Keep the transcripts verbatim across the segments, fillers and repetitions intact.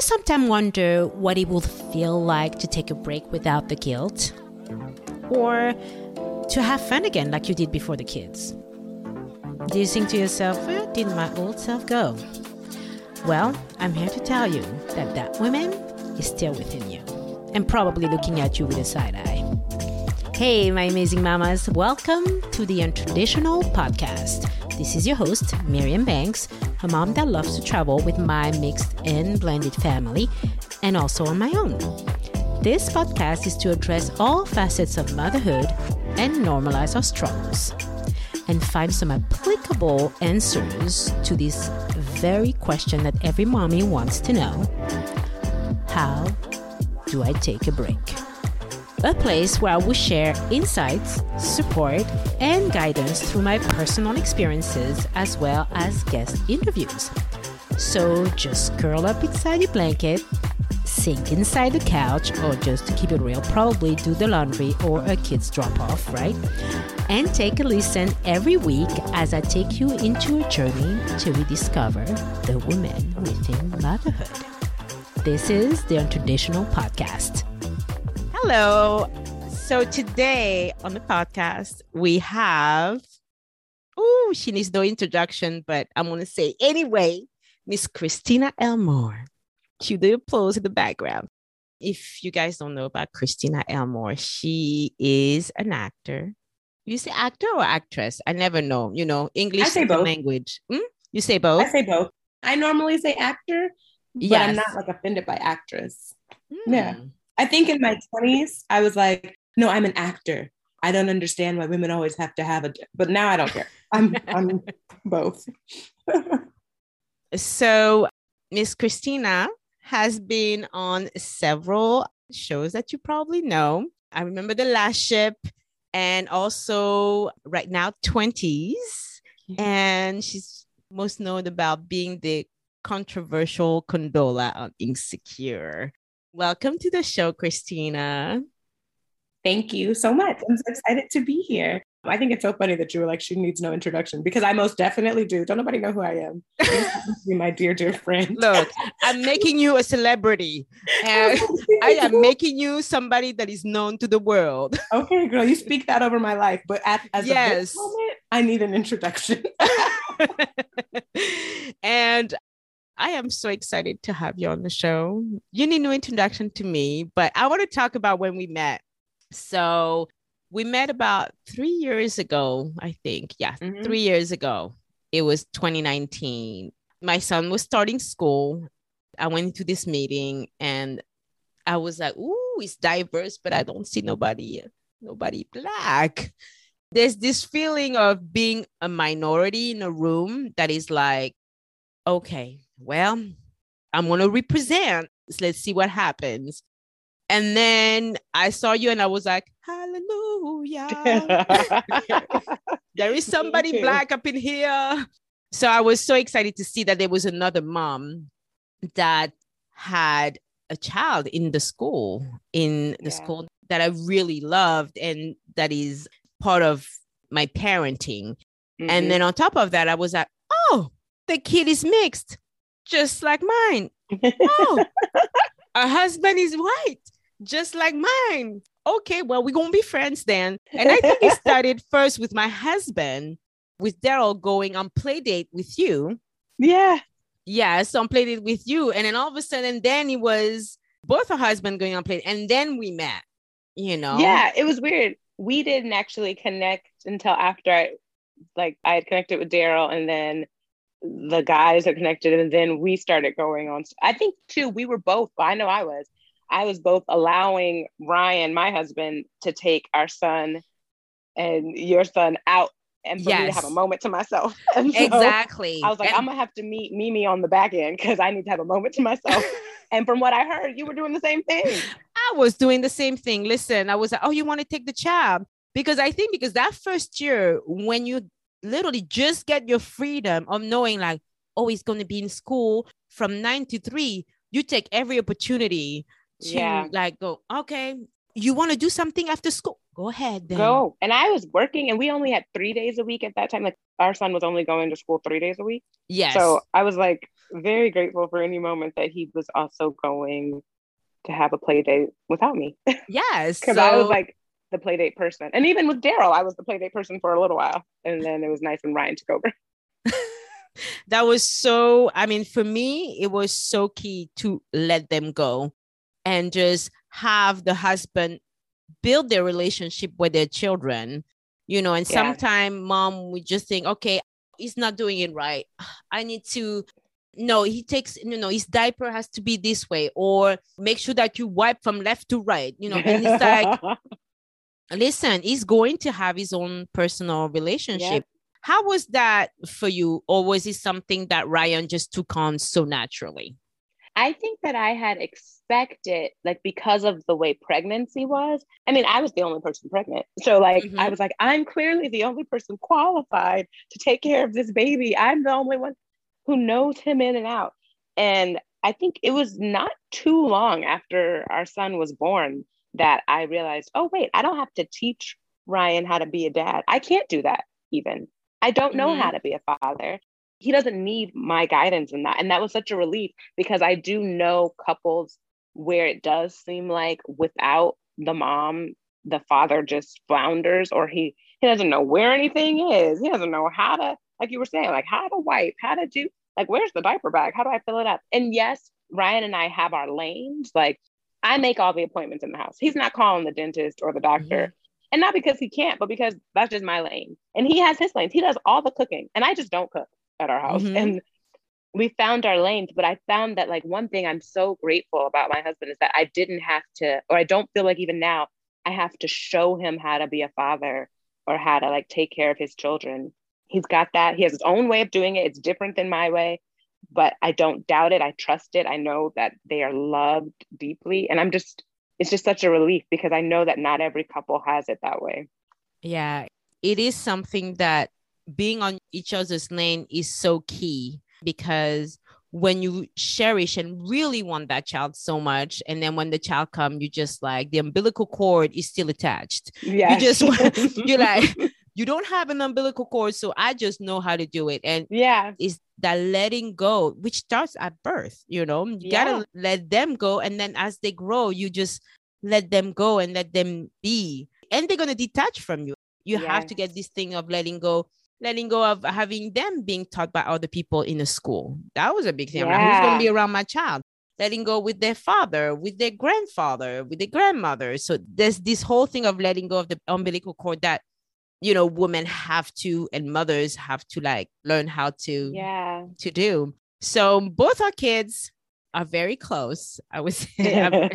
you sometimes wonder what it would feel like to take a break without the guilt, or to have fun again like you did before the kids? Do you think to yourself, where did my old self go? Well, I'm here to tell you that that woman is still within you, and probably looking at you with a side eye. Hey, my amazing mamas, welcome to the Untraditional Podcast. This is your host, Myriam Banks, a mom that loves to travel with my mixed and blended family, and also on my own. This podcast is to address all facets of motherhood and normalize our struggles, and find some applicable answers to this very question that every mommy wants to know. How do I take a break? A place where I will share insights, support, and guidance through my personal experiences as well as guest interviews. So just curl up inside your blanket, sink inside the couch, or just to keep it real, probably do the laundry or a kid's drop-off, right? And take a listen every week as I take you into a journey to rediscover the woman within motherhood. This is the Untraditional Podcast. Hello. So today on the podcast, we have, oh, she needs no introduction, but I'm going to say anyway, Miss Christina Elmore. Cue the applause in the background. If you guys don't know about Christina Elmore, she is an actor. You say actor or actress? I never know. You know, English is the language. Hmm? You say both? I say both. I normally say actor, but yes. I'm not like offended by actress. Mm. Yeah. I think in my twenties, I was like, no, I'm an actor. I don't understand why women always have to have a, but now I don't care. I'm I'm both. So Miss Christina has been on several shows that you probably know. I remember The Last Ship, and also right now Twenties. And she's most known about being the controversial Condola on Insecure. Welcome to the show, Christina. Thank you so much. I'm so excited to be here. I think it's so funny that you were like, she needs no introduction, because I most definitely do. Don't nobody know who I am. My dear, dear friend. Look, I'm making you a celebrity. And I am making you somebody that is known to the world. Okay, girl, you speak that over my life. But at, as yes. a moment, I need an introduction. And I am so excited to have you on the show. You need no introduction to me, but I want to talk about when we met. So we met about three years ago, I think. Yeah, mm-hmm. three years ago. It was twenty nineteen. My son was starting school. I went to this meeting and I was like, ooh, it's diverse, but I don't see nobody, nobody Black. There's this feeling of being a minority in a room that is like, okay, well, I'm going to represent. Let's see what happens. And then I saw you and I was like, hallelujah. There is somebody Black up in here. So I was so excited to see that there was another mom that had a child in the school, in the yeah. school that I really loved, and that is part of my parenting. Mm-hmm. And then on top of that, I was like, oh, the kid is mixed. Just like mine. Oh, our husband is white, just like mine. Okay, well, we're going to be friends then. And I think it started first with my husband, with Daryl going on play date with you. Yeah. Yeah, so on play date with you. And then all of a sudden, then it was both our husband going on play date. And then we met, you know. Yeah, it was weird. We didn't actually connect until after I, like, I had connected with Daryl, and then the guys are connected, and then we started going on. I think too, we were both, I know I was, I was both allowing Ryan, my husband, to take our son and your son out, and for yes. me to have a moment to myself. So exactly. I was like, and- I'm gonna have to meet Mimi on the back end because I need to have a moment to myself. And from what I heard, you were doing the same thing. I was doing the same thing. Listen, I was like, oh, you want to take the child? Because I think because that first year when you literally just get your freedom of knowing like, oh, he's going to be in school from nine to three. You take every opportunity to yeah. like go, okay, you want to do something after school? Go ahead. Then. Go. And I was working, and we only had three days a week at that time. Like, our son was only going to school three days a week. Yes. So I was like, very grateful for any moment that he was also going to have a play date without me. Yes. Because so... I was like the play date person. And even with Daryl, I was the play date person for a little while. And then it was nice when Ryan took over. That was so, I mean, for me, it was so key to let them go and just have the husband build their relationship with their children, you know, and yeah. sometimes mom would just think, okay, he's not doing it right. I need to, no, he takes, you know, his diaper has to be this way, or make sure that you wipe from left to right, you know, and it's like, listen, he's going to have his own personal relationship. Yeah. How was that for you? Or was it something that Ryan just took on so naturally? I think that I had expected, like, because of the way pregnancy was, I mean, I was the only person pregnant. So like, mm-hmm. I was like, I'm clearly the only person qualified to take care of this baby. I'm the only one who knows him in and out. And I think it was not too long after our son was born that I realized, oh, wait, I don't have to teach Ryan how to be a dad. I can't do that even. I don't know mm-hmm. how to be a father. He doesn't need my guidance in that. And that was such a relief, because I do know couples where it does seem like without the mom, the father just flounders, or he, he doesn't know where anything is. He doesn't know how to, like you were saying, like how to wipe, how to do, like, where's the diaper bag? How do I fill it up? And yes, Ryan and I have our lanes. Like, I make all the appointments in the house. He's not calling the dentist or the doctor. Mm-hmm. And not because he can't, but because that's just my lane. And he has his lanes. He does all the cooking. And I just don't cook at our house. Mm-hmm. And we found our lanes. But I found that, like, one thing I'm so grateful about my husband is that I didn't have to, or I don't feel like even now, I have to show him how to be a father or how to, like, take care of his children. He's got that. He has his own way of doing it. It's different than my way. But I don't doubt it. I trust it. I know that they are loved deeply. And I'm just... it's just such a relief, because I know that not every couple has it that way. Yeah, it is something that being on each other's lane is so key, because when you cherish and really want that child so much, and then when the child comes, you just like the umbilical cord is still attached. Yeah, you just want, you're like, you don't have an umbilical cord, so I just know how to do it. And yeah, it's that letting go, which starts at birth, you know, you yeah. gotta let them go. And then as they grow, you just let them go and let them be. And they're going to detach from you. You yes. have to get this thing of letting go, letting go of having them being taught by other people in a school. That was a big thing. Yeah. Like, who's going to be around my child? Letting go with their father, with their grandfather, with their grandmother. So there's this whole thing of letting go of the umbilical cord that, you know, women have to, and mothers have to, like, learn how to, yeah. to do. So both our kids are very close. I would say they're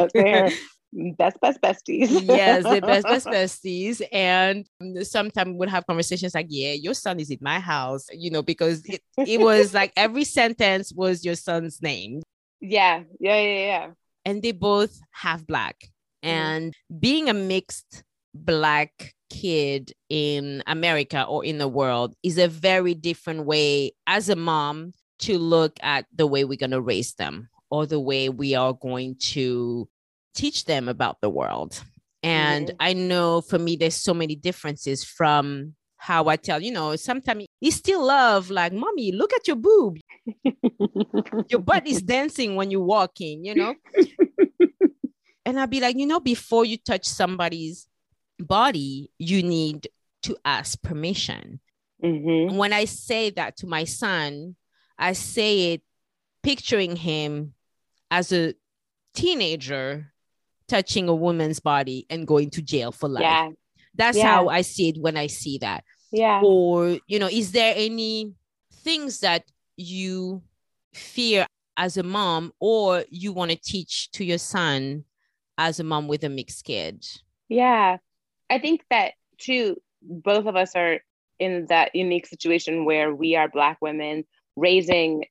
best, best besties. Yes, they're best, best besties. And sometimes we'll have conversations like, yeah, your son is in my house, you know, because it, it was like every sentence was your son's name. Yeah, yeah, yeah, yeah. And they both half Black. Mm-hmm. And being a mixed Black kid in America or in the world is a very different way as a mom to look at the way we're going to raise them, or the way we are going to teach them about the world. And mm-hmm. I know for me, there's so many differences from how I tell, you know, sometimes you still love, like, mommy, look at your boob. Your butt is dancing when you're walking, you know? And I'll be like, you know, before you touch somebody's body, you need to ask permission. Mm-hmm. When I say that to my son, I say it picturing him as a teenager touching a woman's body and going to jail for life. Yeah. That's yeah. how I see it when I see that. Yeah. Or, you know, is there any things that you fear as a mom, or you want to teach to your son as a mom with a mixed kid? Yeah. I think that, too, both of us are in that unique situation where we are Black women raising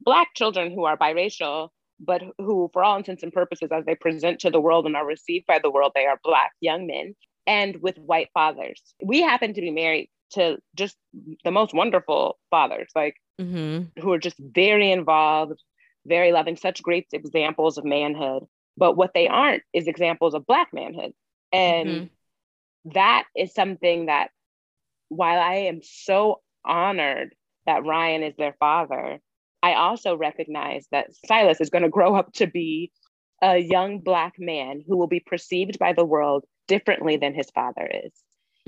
Black children who are biracial, but who, for all intents and purposes, as they present to the world and are received by the world, they are Black young men, and with white fathers. We happen to be married to just the most wonderful fathers, like, mm-hmm. who are just very involved, very loving, such great examples of manhood. But what they aren't is examples of Black manhood. And mm-hmm. that is something that, while I am so honored that Ryan is their father, I also recognize that Silas is going to grow up to be a young Black man who will be perceived by the world differently than his father is.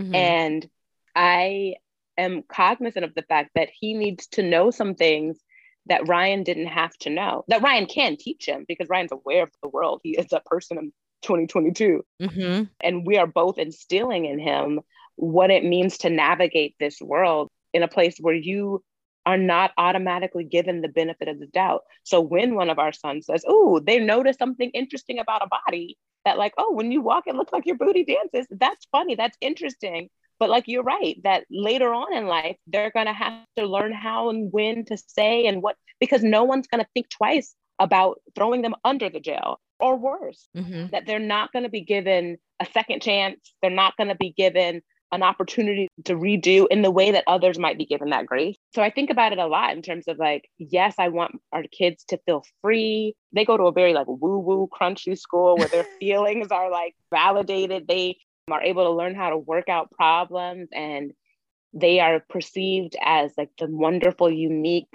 Mm-hmm. And I am cognizant of the fact that he needs to know some things that Ryan didn't have to know, that Ryan can teach him, because Ryan's aware of the world. He is a person in twenty twenty-two. Mm-hmm. And we are both instilling in him what it means to navigate this world in a place where you are not automatically given the benefit of the doubt. So when one of our sons says, oh, they noticed something interesting about a body, that like, oh, when you walk, it looks like your booty dances. That's funny. That's interesting. But like, you're right, that later on in life, they're going to have to learn how and when to say and what, because no one's going to think twice about throwing them under the jail or worse, mm-hmm. that they're not going to be given a second chance. They're not going to be given an opportunity to redo in the way that others might be given that grace. So I think about it a lot in terms of like, yes, I want our kids to feel free. They go to a very like woo-woo crunchy school where their feelings are like validated. They are able to learn how to work out problems, and they are perceived as like the wonderful, unique,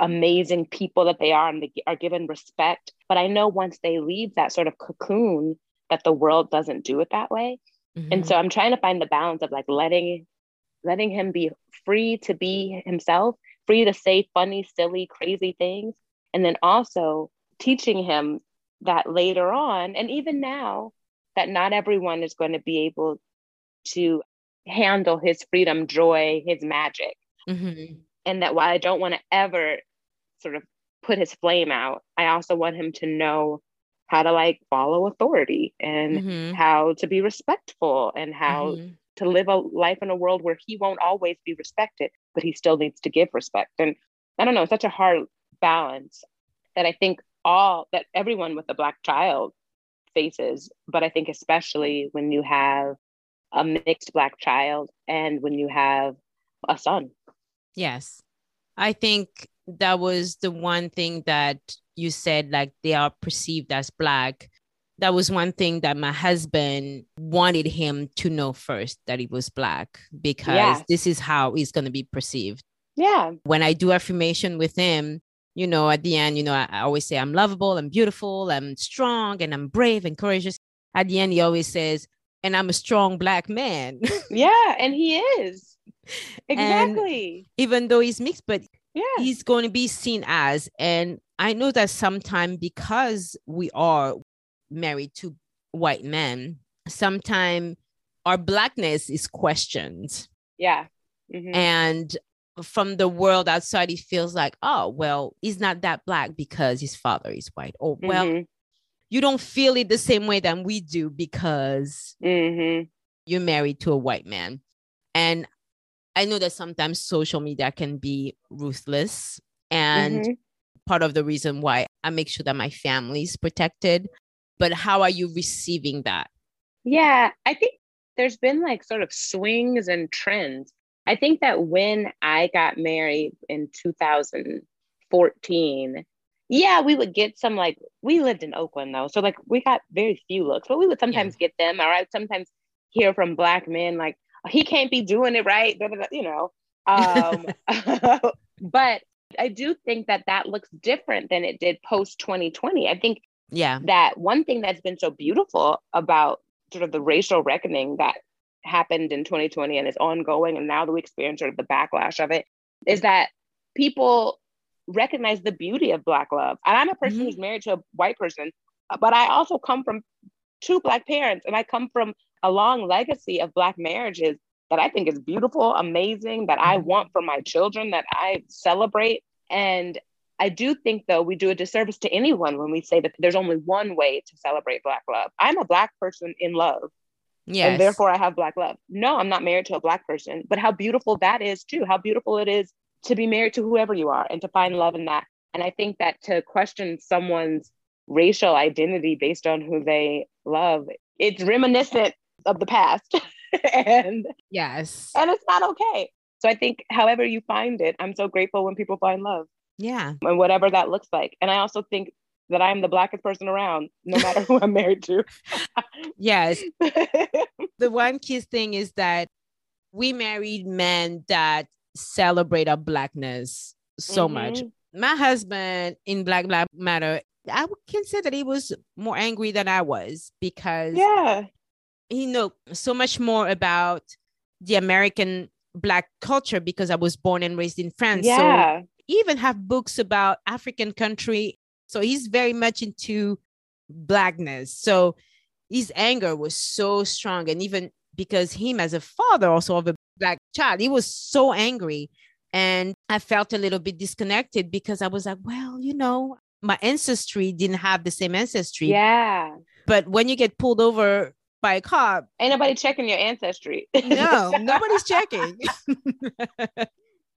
amazing people that they are, and they are given respect. But I know once they leave that sort of cocoon, that the world doesn't do it that way. Mm-hmm. And so I'm trying to find the balance of like letting, letting him be free to be himself, free to say funny, silly, crazy things. And then also teaching him that later on, and even now, that not everyone is going to be able to handle his freedom, joy, his magic. Mm-hmm. And that while I don't want to ever sort of put his flame out, I also want him to know how to like follow authority and mm-hmm. how to be respectful and how mm-hmm. to live a life in a world where he won't always be respected, but he still needs to give respect. And I don't know, it's such a hard balance that I think all that everyone with a Black child faces, but I think especially when you have a mixed Black child and when you have a son. Yes. I think that was the one thing that you said, like they are perceived as Black. That was one thing that my husband wanted him to know first, that he was Black, because yeah. this is how he's going to be perceived. Yeah. When I do affirmation with him, you know, at the end, you know, I, I always say I'm lovable, I'm beautiful, I'm strong, and I'm brave and courageous. At the end, he always says, and I'm a strong Black man. Yeah. And he is. Exactly. And even though he's mixed, but yeah. he's going to be seen as, and I know that sometimes because we are married to white men, sometimes our Blackness is questioned. Yeah. Mm-hmm. And from the world outside, it feels like, oh, well, he's not that Black because his father is white. Or, mm-hmm. well, you don't feel it the same way that we do because mm-hmm. you're married to a white man. And I know that sometimes social media can be ruthless, and mm-hmm. part of the reason why I make sure that my family is protected. But how are you receiving that? Yeah, I think there's been like sort of swings and trends. I think that when I got married in two thousand fourteen, yeah, we would get some like, we lived in Oakland though. So like we got very few looks, but we would sometimes yeah. get them. Or I would sometimes hear from Black men like, he can't be doing it right, you know. Um, but I do think that that looks different than it did post twenty twenty. I think yeah. that one thing that's been so beautiful about sort of the racial reckoning that happened in twenty twenty and is ongoing, and now that we experience sort of the backlash of it, is that people recognize the beauty of Black love. And I'm a person mm-hmm. who's married to a white person, but I also come from two Black parents, and I come from a long legacy of Black marriages that I think is beautiful, amazing, that I want for my children, that I celebrate. And I do think, though, we do a disservice to anyone when we say that there's only one way to celebrate Black love. I'm a Black person in love. Yes. And therefore I have Black love. No, I'm not married to a Black person, but how beautiful that is too, how beautiful it is to be married to whoever you are and to find love in that. And I think that to question someone's racial identity based on who they love, it's reminiscent of the past. and yes and it's not okay. So I think however you find it, I'm so grateful when people find love, yeah and whatever that looks like. And I also think that I'm the Blackest person around, no matter who I'm married to. Yes. The one key thing is that we married men that celebrate our Blackness so mm-hmm. much, my husband in Black Black Matter, I would consider that he was more angry than I was, because yeah, he knew so much more about the American Black culture because I was born and raised in France. Yeah. So he even have books about African country. So he's very much into Blackness. So his anger was so strong. And even because him as a father also of a Black child, he was so angry. And I felt a little bit disconnected because I was like, well, you know, my ancestry didn't have the same ancestry. Yeah. But when you get pulled over by a cop, ain't nobody checking your ancestry. No, nobody's checking.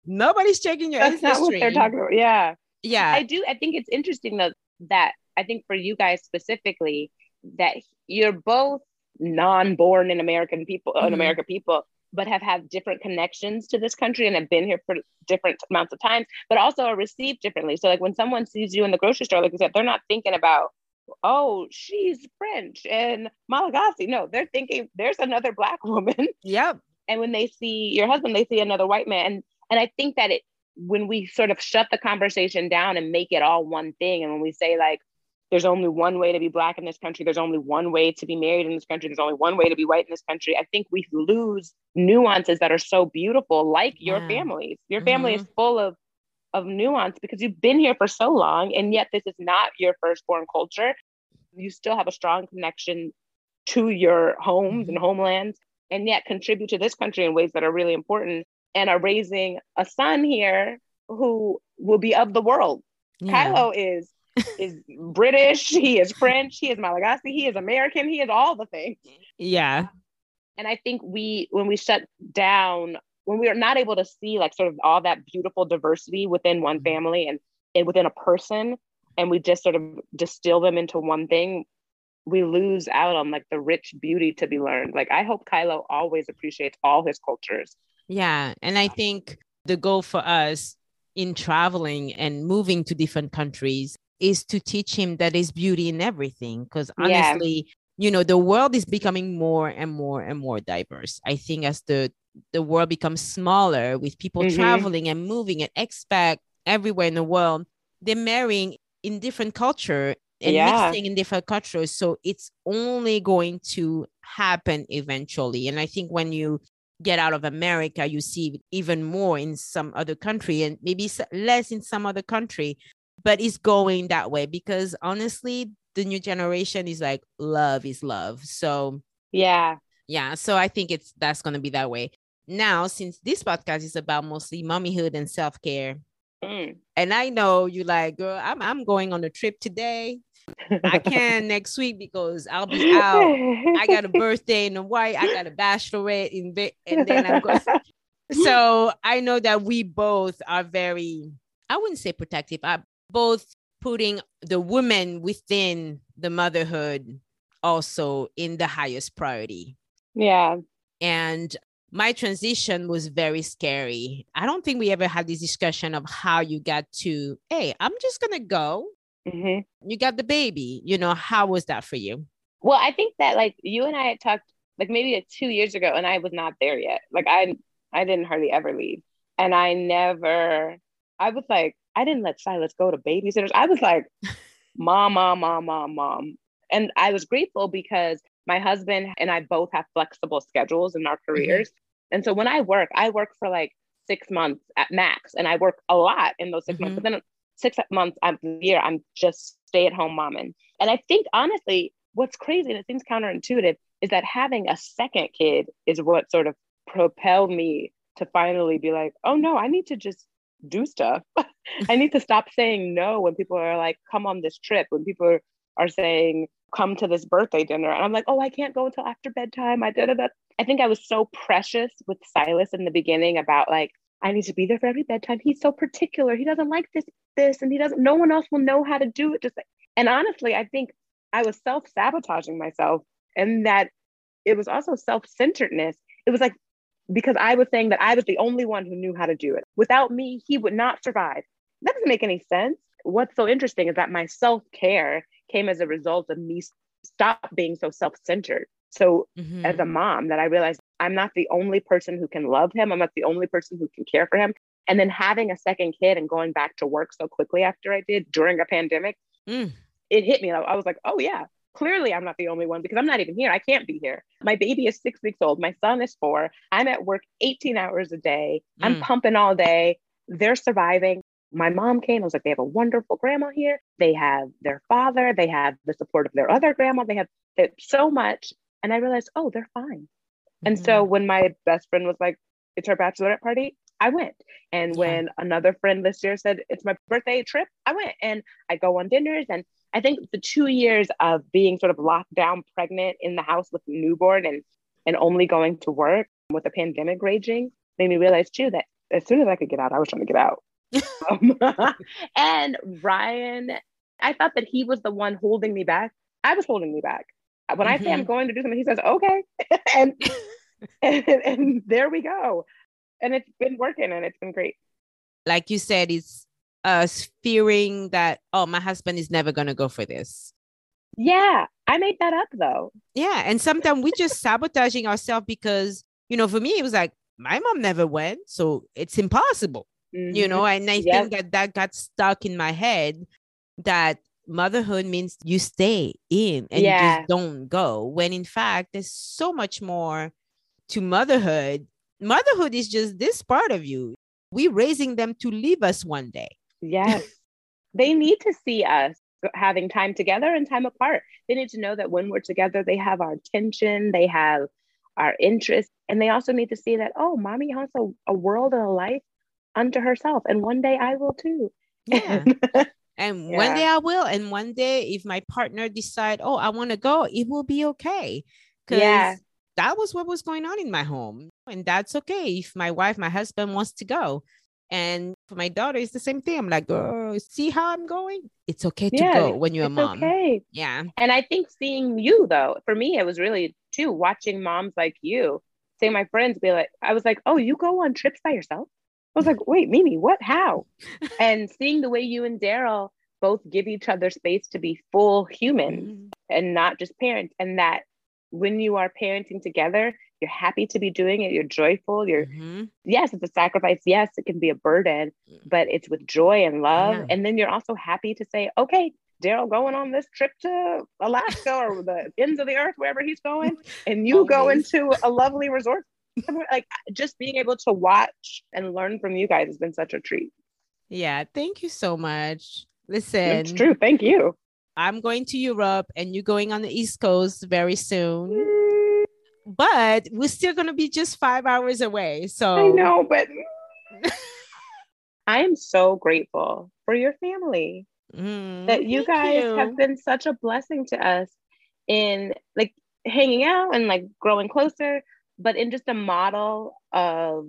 Nobody's checking your That's ancestry. That's not what they're talking about. Yeah. Yeah. I do. I think it's interesting, though, that I think for you guys specifically, that you're both non-born in American people, mm-hmm. in America people, but have had different connections to this country and have been here for different amounts of times, but also are received differently. So like when someone sees you in the grocery store, like you said, they're not thinking about, oh, she's French and Malagasy. No, they're thinking there's another Black woman. Yep. And when they see your husband, they see another white man. And, and I think that it, when we sort of shut the conversation down and make it all one thing, and when we say like, there's only one way to be Black in this country, there's only one way to be married in this country, there's only one way to be white in this country, I think we lose nuances that are so beautiful, like yeah. your families. Your family mm-hmm. is full of, of nuance because you've been here for so long, and yet this is not your firstborn culture. You still have a strong connection to your homes and homelands, and yet contribute to this country in ways that are really important, and are raising a son here who will be of the world. Yeah. Kylo is is British, he is French, he is Malagasy, he is American, he is all the things. Yeah. And I think we, when we shut down, when we are not able to see like sort of all that beautiful diversity within one family and, and within a person, and we just sort of distill them into one thing, we lose out on like the rich beauty to be learned. Like I hope Kylo always appreciates all his cultures. Yeah. And I think the goal for us in traveling and moving to different countries is to teach him that there's beauty in everything. Because honestly, yeah. you know, the world is becoming more and more and more diverse. I think as the, the world becomes smaller with people mm-hmm. traveling and moving and expat everywhere in the world, they're marrying in different culture and yeah. mixing in different cultures. So it's only going to happen eventually. And I think when you get out of America, you see even more in some other country and maybe less in some other country. But it's going that way because honestly, the new generation is like, love is love. So yeah. Yeah. So I think it's, that's going to be that way. Now, since this podcast is about mostly mommyhood and self-care, mm. and I know you like, girl, I'm, I'm going on a trip today. I can next week because I'll be out. I got a birthday in Hawaii. I got a bachelorette in Ve- and then I'm going. So I know that we both are very, I wouldn't say protective. I, both putting the woman within the motherhood also in the highest priority. Yeah. And my transition was very scary. I don't think we ever had this discussion of how you got to, hey, I'm just going to go. Mm-hmm. You got the baby. You know, how was that for you? Well, I think that like you and I had talked like maybe like two years ago and I was not there yet. Like I, I didn't hardly ever leave. And I never, I was like, I didn't let Silas go to babysitters. I was like, mom, mom, mom, mom, mom. And I was grateful because my husband and I both have flexible schedules in our careers. Mm-hmm. And so when I work, I work for like six months at max. And I work a lot in those six mm-hmm. months. But then six months a year, I'm just stay-at-home momming. And I think, honestly, what's crazy, and it seems counterintuitive, is that having a second kid is what sort of propelled me to finally be like, oh, no, I need to just do stuff. I need to stop saying no when people are like, come on this trip, when people are saying, come to this birthday dinner. And I'm like, oh, I can't go until after bedtime. I did that. I think I was so precious with Silas in the beginning about like, I need to be there for every bedtime. He's so particular. He doesn't like this, this, and he doesn't, no one else will know how to do it. Just like, and honestly, I think I was self-sabotaging myself, and that it was also self-centeredness. It was like, because I was saying that I was the only one who knew how to do it. Without me, he would not survive. That doesn't make any sense. What's so interesting is that my self-care came as a result of me stop being so self-centered. So mm-hmm. as a mom, that I realized I'm not the only person who can love him. I'm not the only person who can care for him. And then having a second kid and going back to work so quickly after I did during a pandemic, mm. it hit me. I was like, oh yeah, clearly I'm not the only one because I'm not even here. I can't be here. My baby is six weeks old. My son is four. I'm at work eighteen hours a day. Mm. I'm pumping all day. They're surviving. My mom came. I was like, they have a wonderful grandma here. They have their father. They have the support of their other grandma. They have so much. And I realized, oh, they're fine. Mm-hmm. And so when my best friend was like, it's her bachelorette party, I went. And yeah. when another friend this year said, it's my birthday trip, I went. And I go on dinners. And I think the two years of being sort of locked down, pregnant in the house with a newborn and, and only going to work with the pandemic raging made me realize too, that as soon as I could get out, I was trying to get out. um, and Ryan, I thought that he was the one holding me back. I was holding me back. When mm-hmm. I say I'm going to do something, he says, okay. and, and, and there we go. And it's been working and it's been great. Like you said, it's us fearing that, oh, my husband is never going to go for this. Yeah. I made that up though. Yeah. And sometimes we just sabotaging ourselves because, you know, for me, it was like, my mom never went, so it's impossible, mm-hmm. you know? And I yep. think that that got stuck in my head that motherhood means you stay in and yeah. you just don't go. When in fact, there's so much more to motherhood. Motherhood is just this part of you. We're raising them to leave us one day. Yes. They need to see us having time together and time apart. They need to know that when we're together, they have our attention, they have our interests. And they also need to see that, oh, mommy has a, a world and a life unto herself. And one day I will too. Yeah. And yeah. one day I will. And one day if my partner decide, oh, I want to go, it will be okay. Because yeah. that was what was going on in my home. And that's okay if my wife, my husband wants to go. And for my daughter, it's the same thing. I'm like, oh, see how I'm going? It's okay to yeah, go when you're a mom. Okay. Yeah. And I think seeing you though, for me, it was really too, watching moms like you, say my friends be like, I was like, oh, you go on trips by yourself? I was like, wait, Mimi, what, how? And seeing the way you and Daryl both give each other space to be full humans mm-hmm. and not just parents. And that when you are parenting together, you're happy to be doing it. You're joyful. You're mm-hmm. yes, it's a sacrifice. Yes, it can be a burden, but it's with joy and love. Yeah. And then you're also happy to say, okay, Daryl going on this trip to Alaska or the ends of the earth, wherever he's going. And you go into a lovely resort. Like just being able to watch and learn from you guys has been such a treat. Yeah. Thank you so much. Listen, it's true. Thank you. I'm going to Europe and you're going on the East Coast very soon, mm. but we're still going to be just five hours away. So I know, but I am so grateful for your family. Mm, that you guys you. have been such a blessing to us in like hanging out and like growing closer, but in just a model of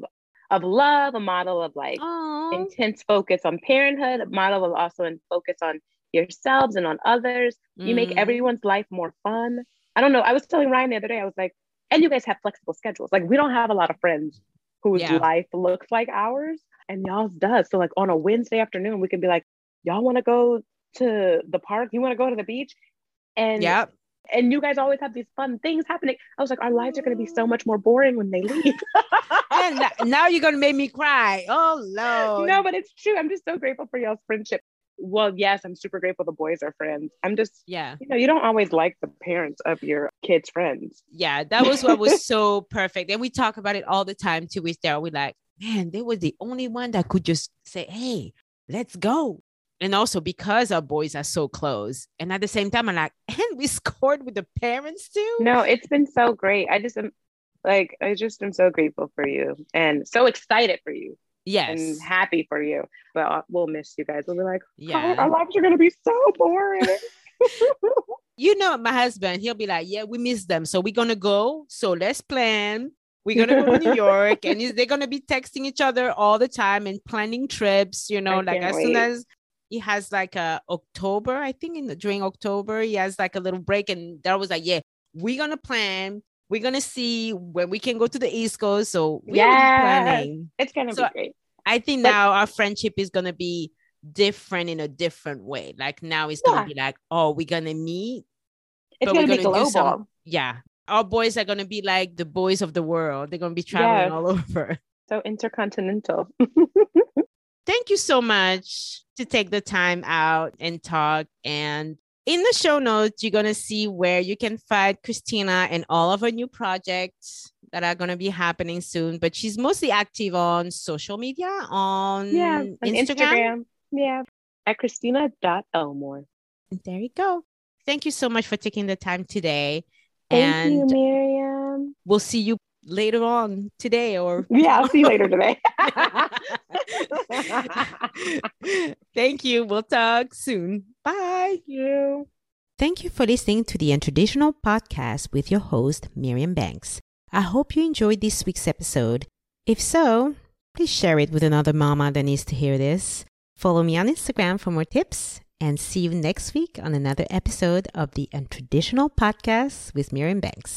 of love, a model of like Aww. Intense focus on parenthood, a model of also in focus on yourselves and on others. You mm. make everyone's life more fun. I don't know. I was telling Ryan the other day, I was like, and you guys have flexible schedules. Like we don't have a lot of friends whose yeah. life looks like ours and y'all's does. So like on a Wednesday afternoon, we can be like, y'all want to go to the park? You want to go to the beach? And, yep. and you guys always have these fun things happening. I was like, our lives are going to be so much more boring when they leave. And now you're going to make me cry. Oh, Lord. No, but it's true. I'm just so grateful for y'all's friendship. Well, yes, I'm super grateful the boys are friends. I'm just, yeah. you know, you don't always like the parents of your kids' friends. Yeah, that was what was so perfect. And we talk about it all the time too. We're like, man, they were the only one that could just say, hey, let's go. And also because our boys are so close. And at the same time, I'm like, and we scored with the parents too. No, it's been so great. I just am like, I just am so grateful for you and so excited for you. Yes. And happy for you. But we'll miss you guys. We'll be like, yeah, oh, our lives are going to be so boring. You know, my husband, he'll be like, yeah, we miss them. So we're going to go. So let's plan. We're going to go to New York. And they're going to be texting each other all the time and planning trips, you know, I like as wait. soon as. He has like a October, I think in the, during October, he has like a little break. And Daryl was like, yeah, we're going to plan. We're going to see when we can go to the East Coast. So we're yes. planning. It's going to so be great. I think but- now our friendship is going to be different in a different way. Like now it's yeah. going to be like, oh, we're going to meet. It's going to be global. Some- yeah. Our boys are going to be like the boys of the world. They're going to be traveling yes. all over. So intercontinental. Thank you so much to take the time out and talk. And in the show notes, you're going to see where you can find Christina and all of her new projects that are going to be happening soon. But she's mostly active on social media, on, yeah, on Instagram. Instagram. Yeah, at Christina dot Elmore. There you go. Thank you so much for taking the time today. Thank and you, Myriam. We'll see you later on today or yeah, I'll see you later today. Thank you. We'll talk soon. Bye. Thank you. Thank you for listening to the Untraditional Podcast with your host, Myriam Banks. I hope you enjoyed this week's episode. If so, please share it with another mama that needs to hear this. Follow me on Instagram for more tips and see you next week on another episode of the Untraditional Podcast with Myriam Banks.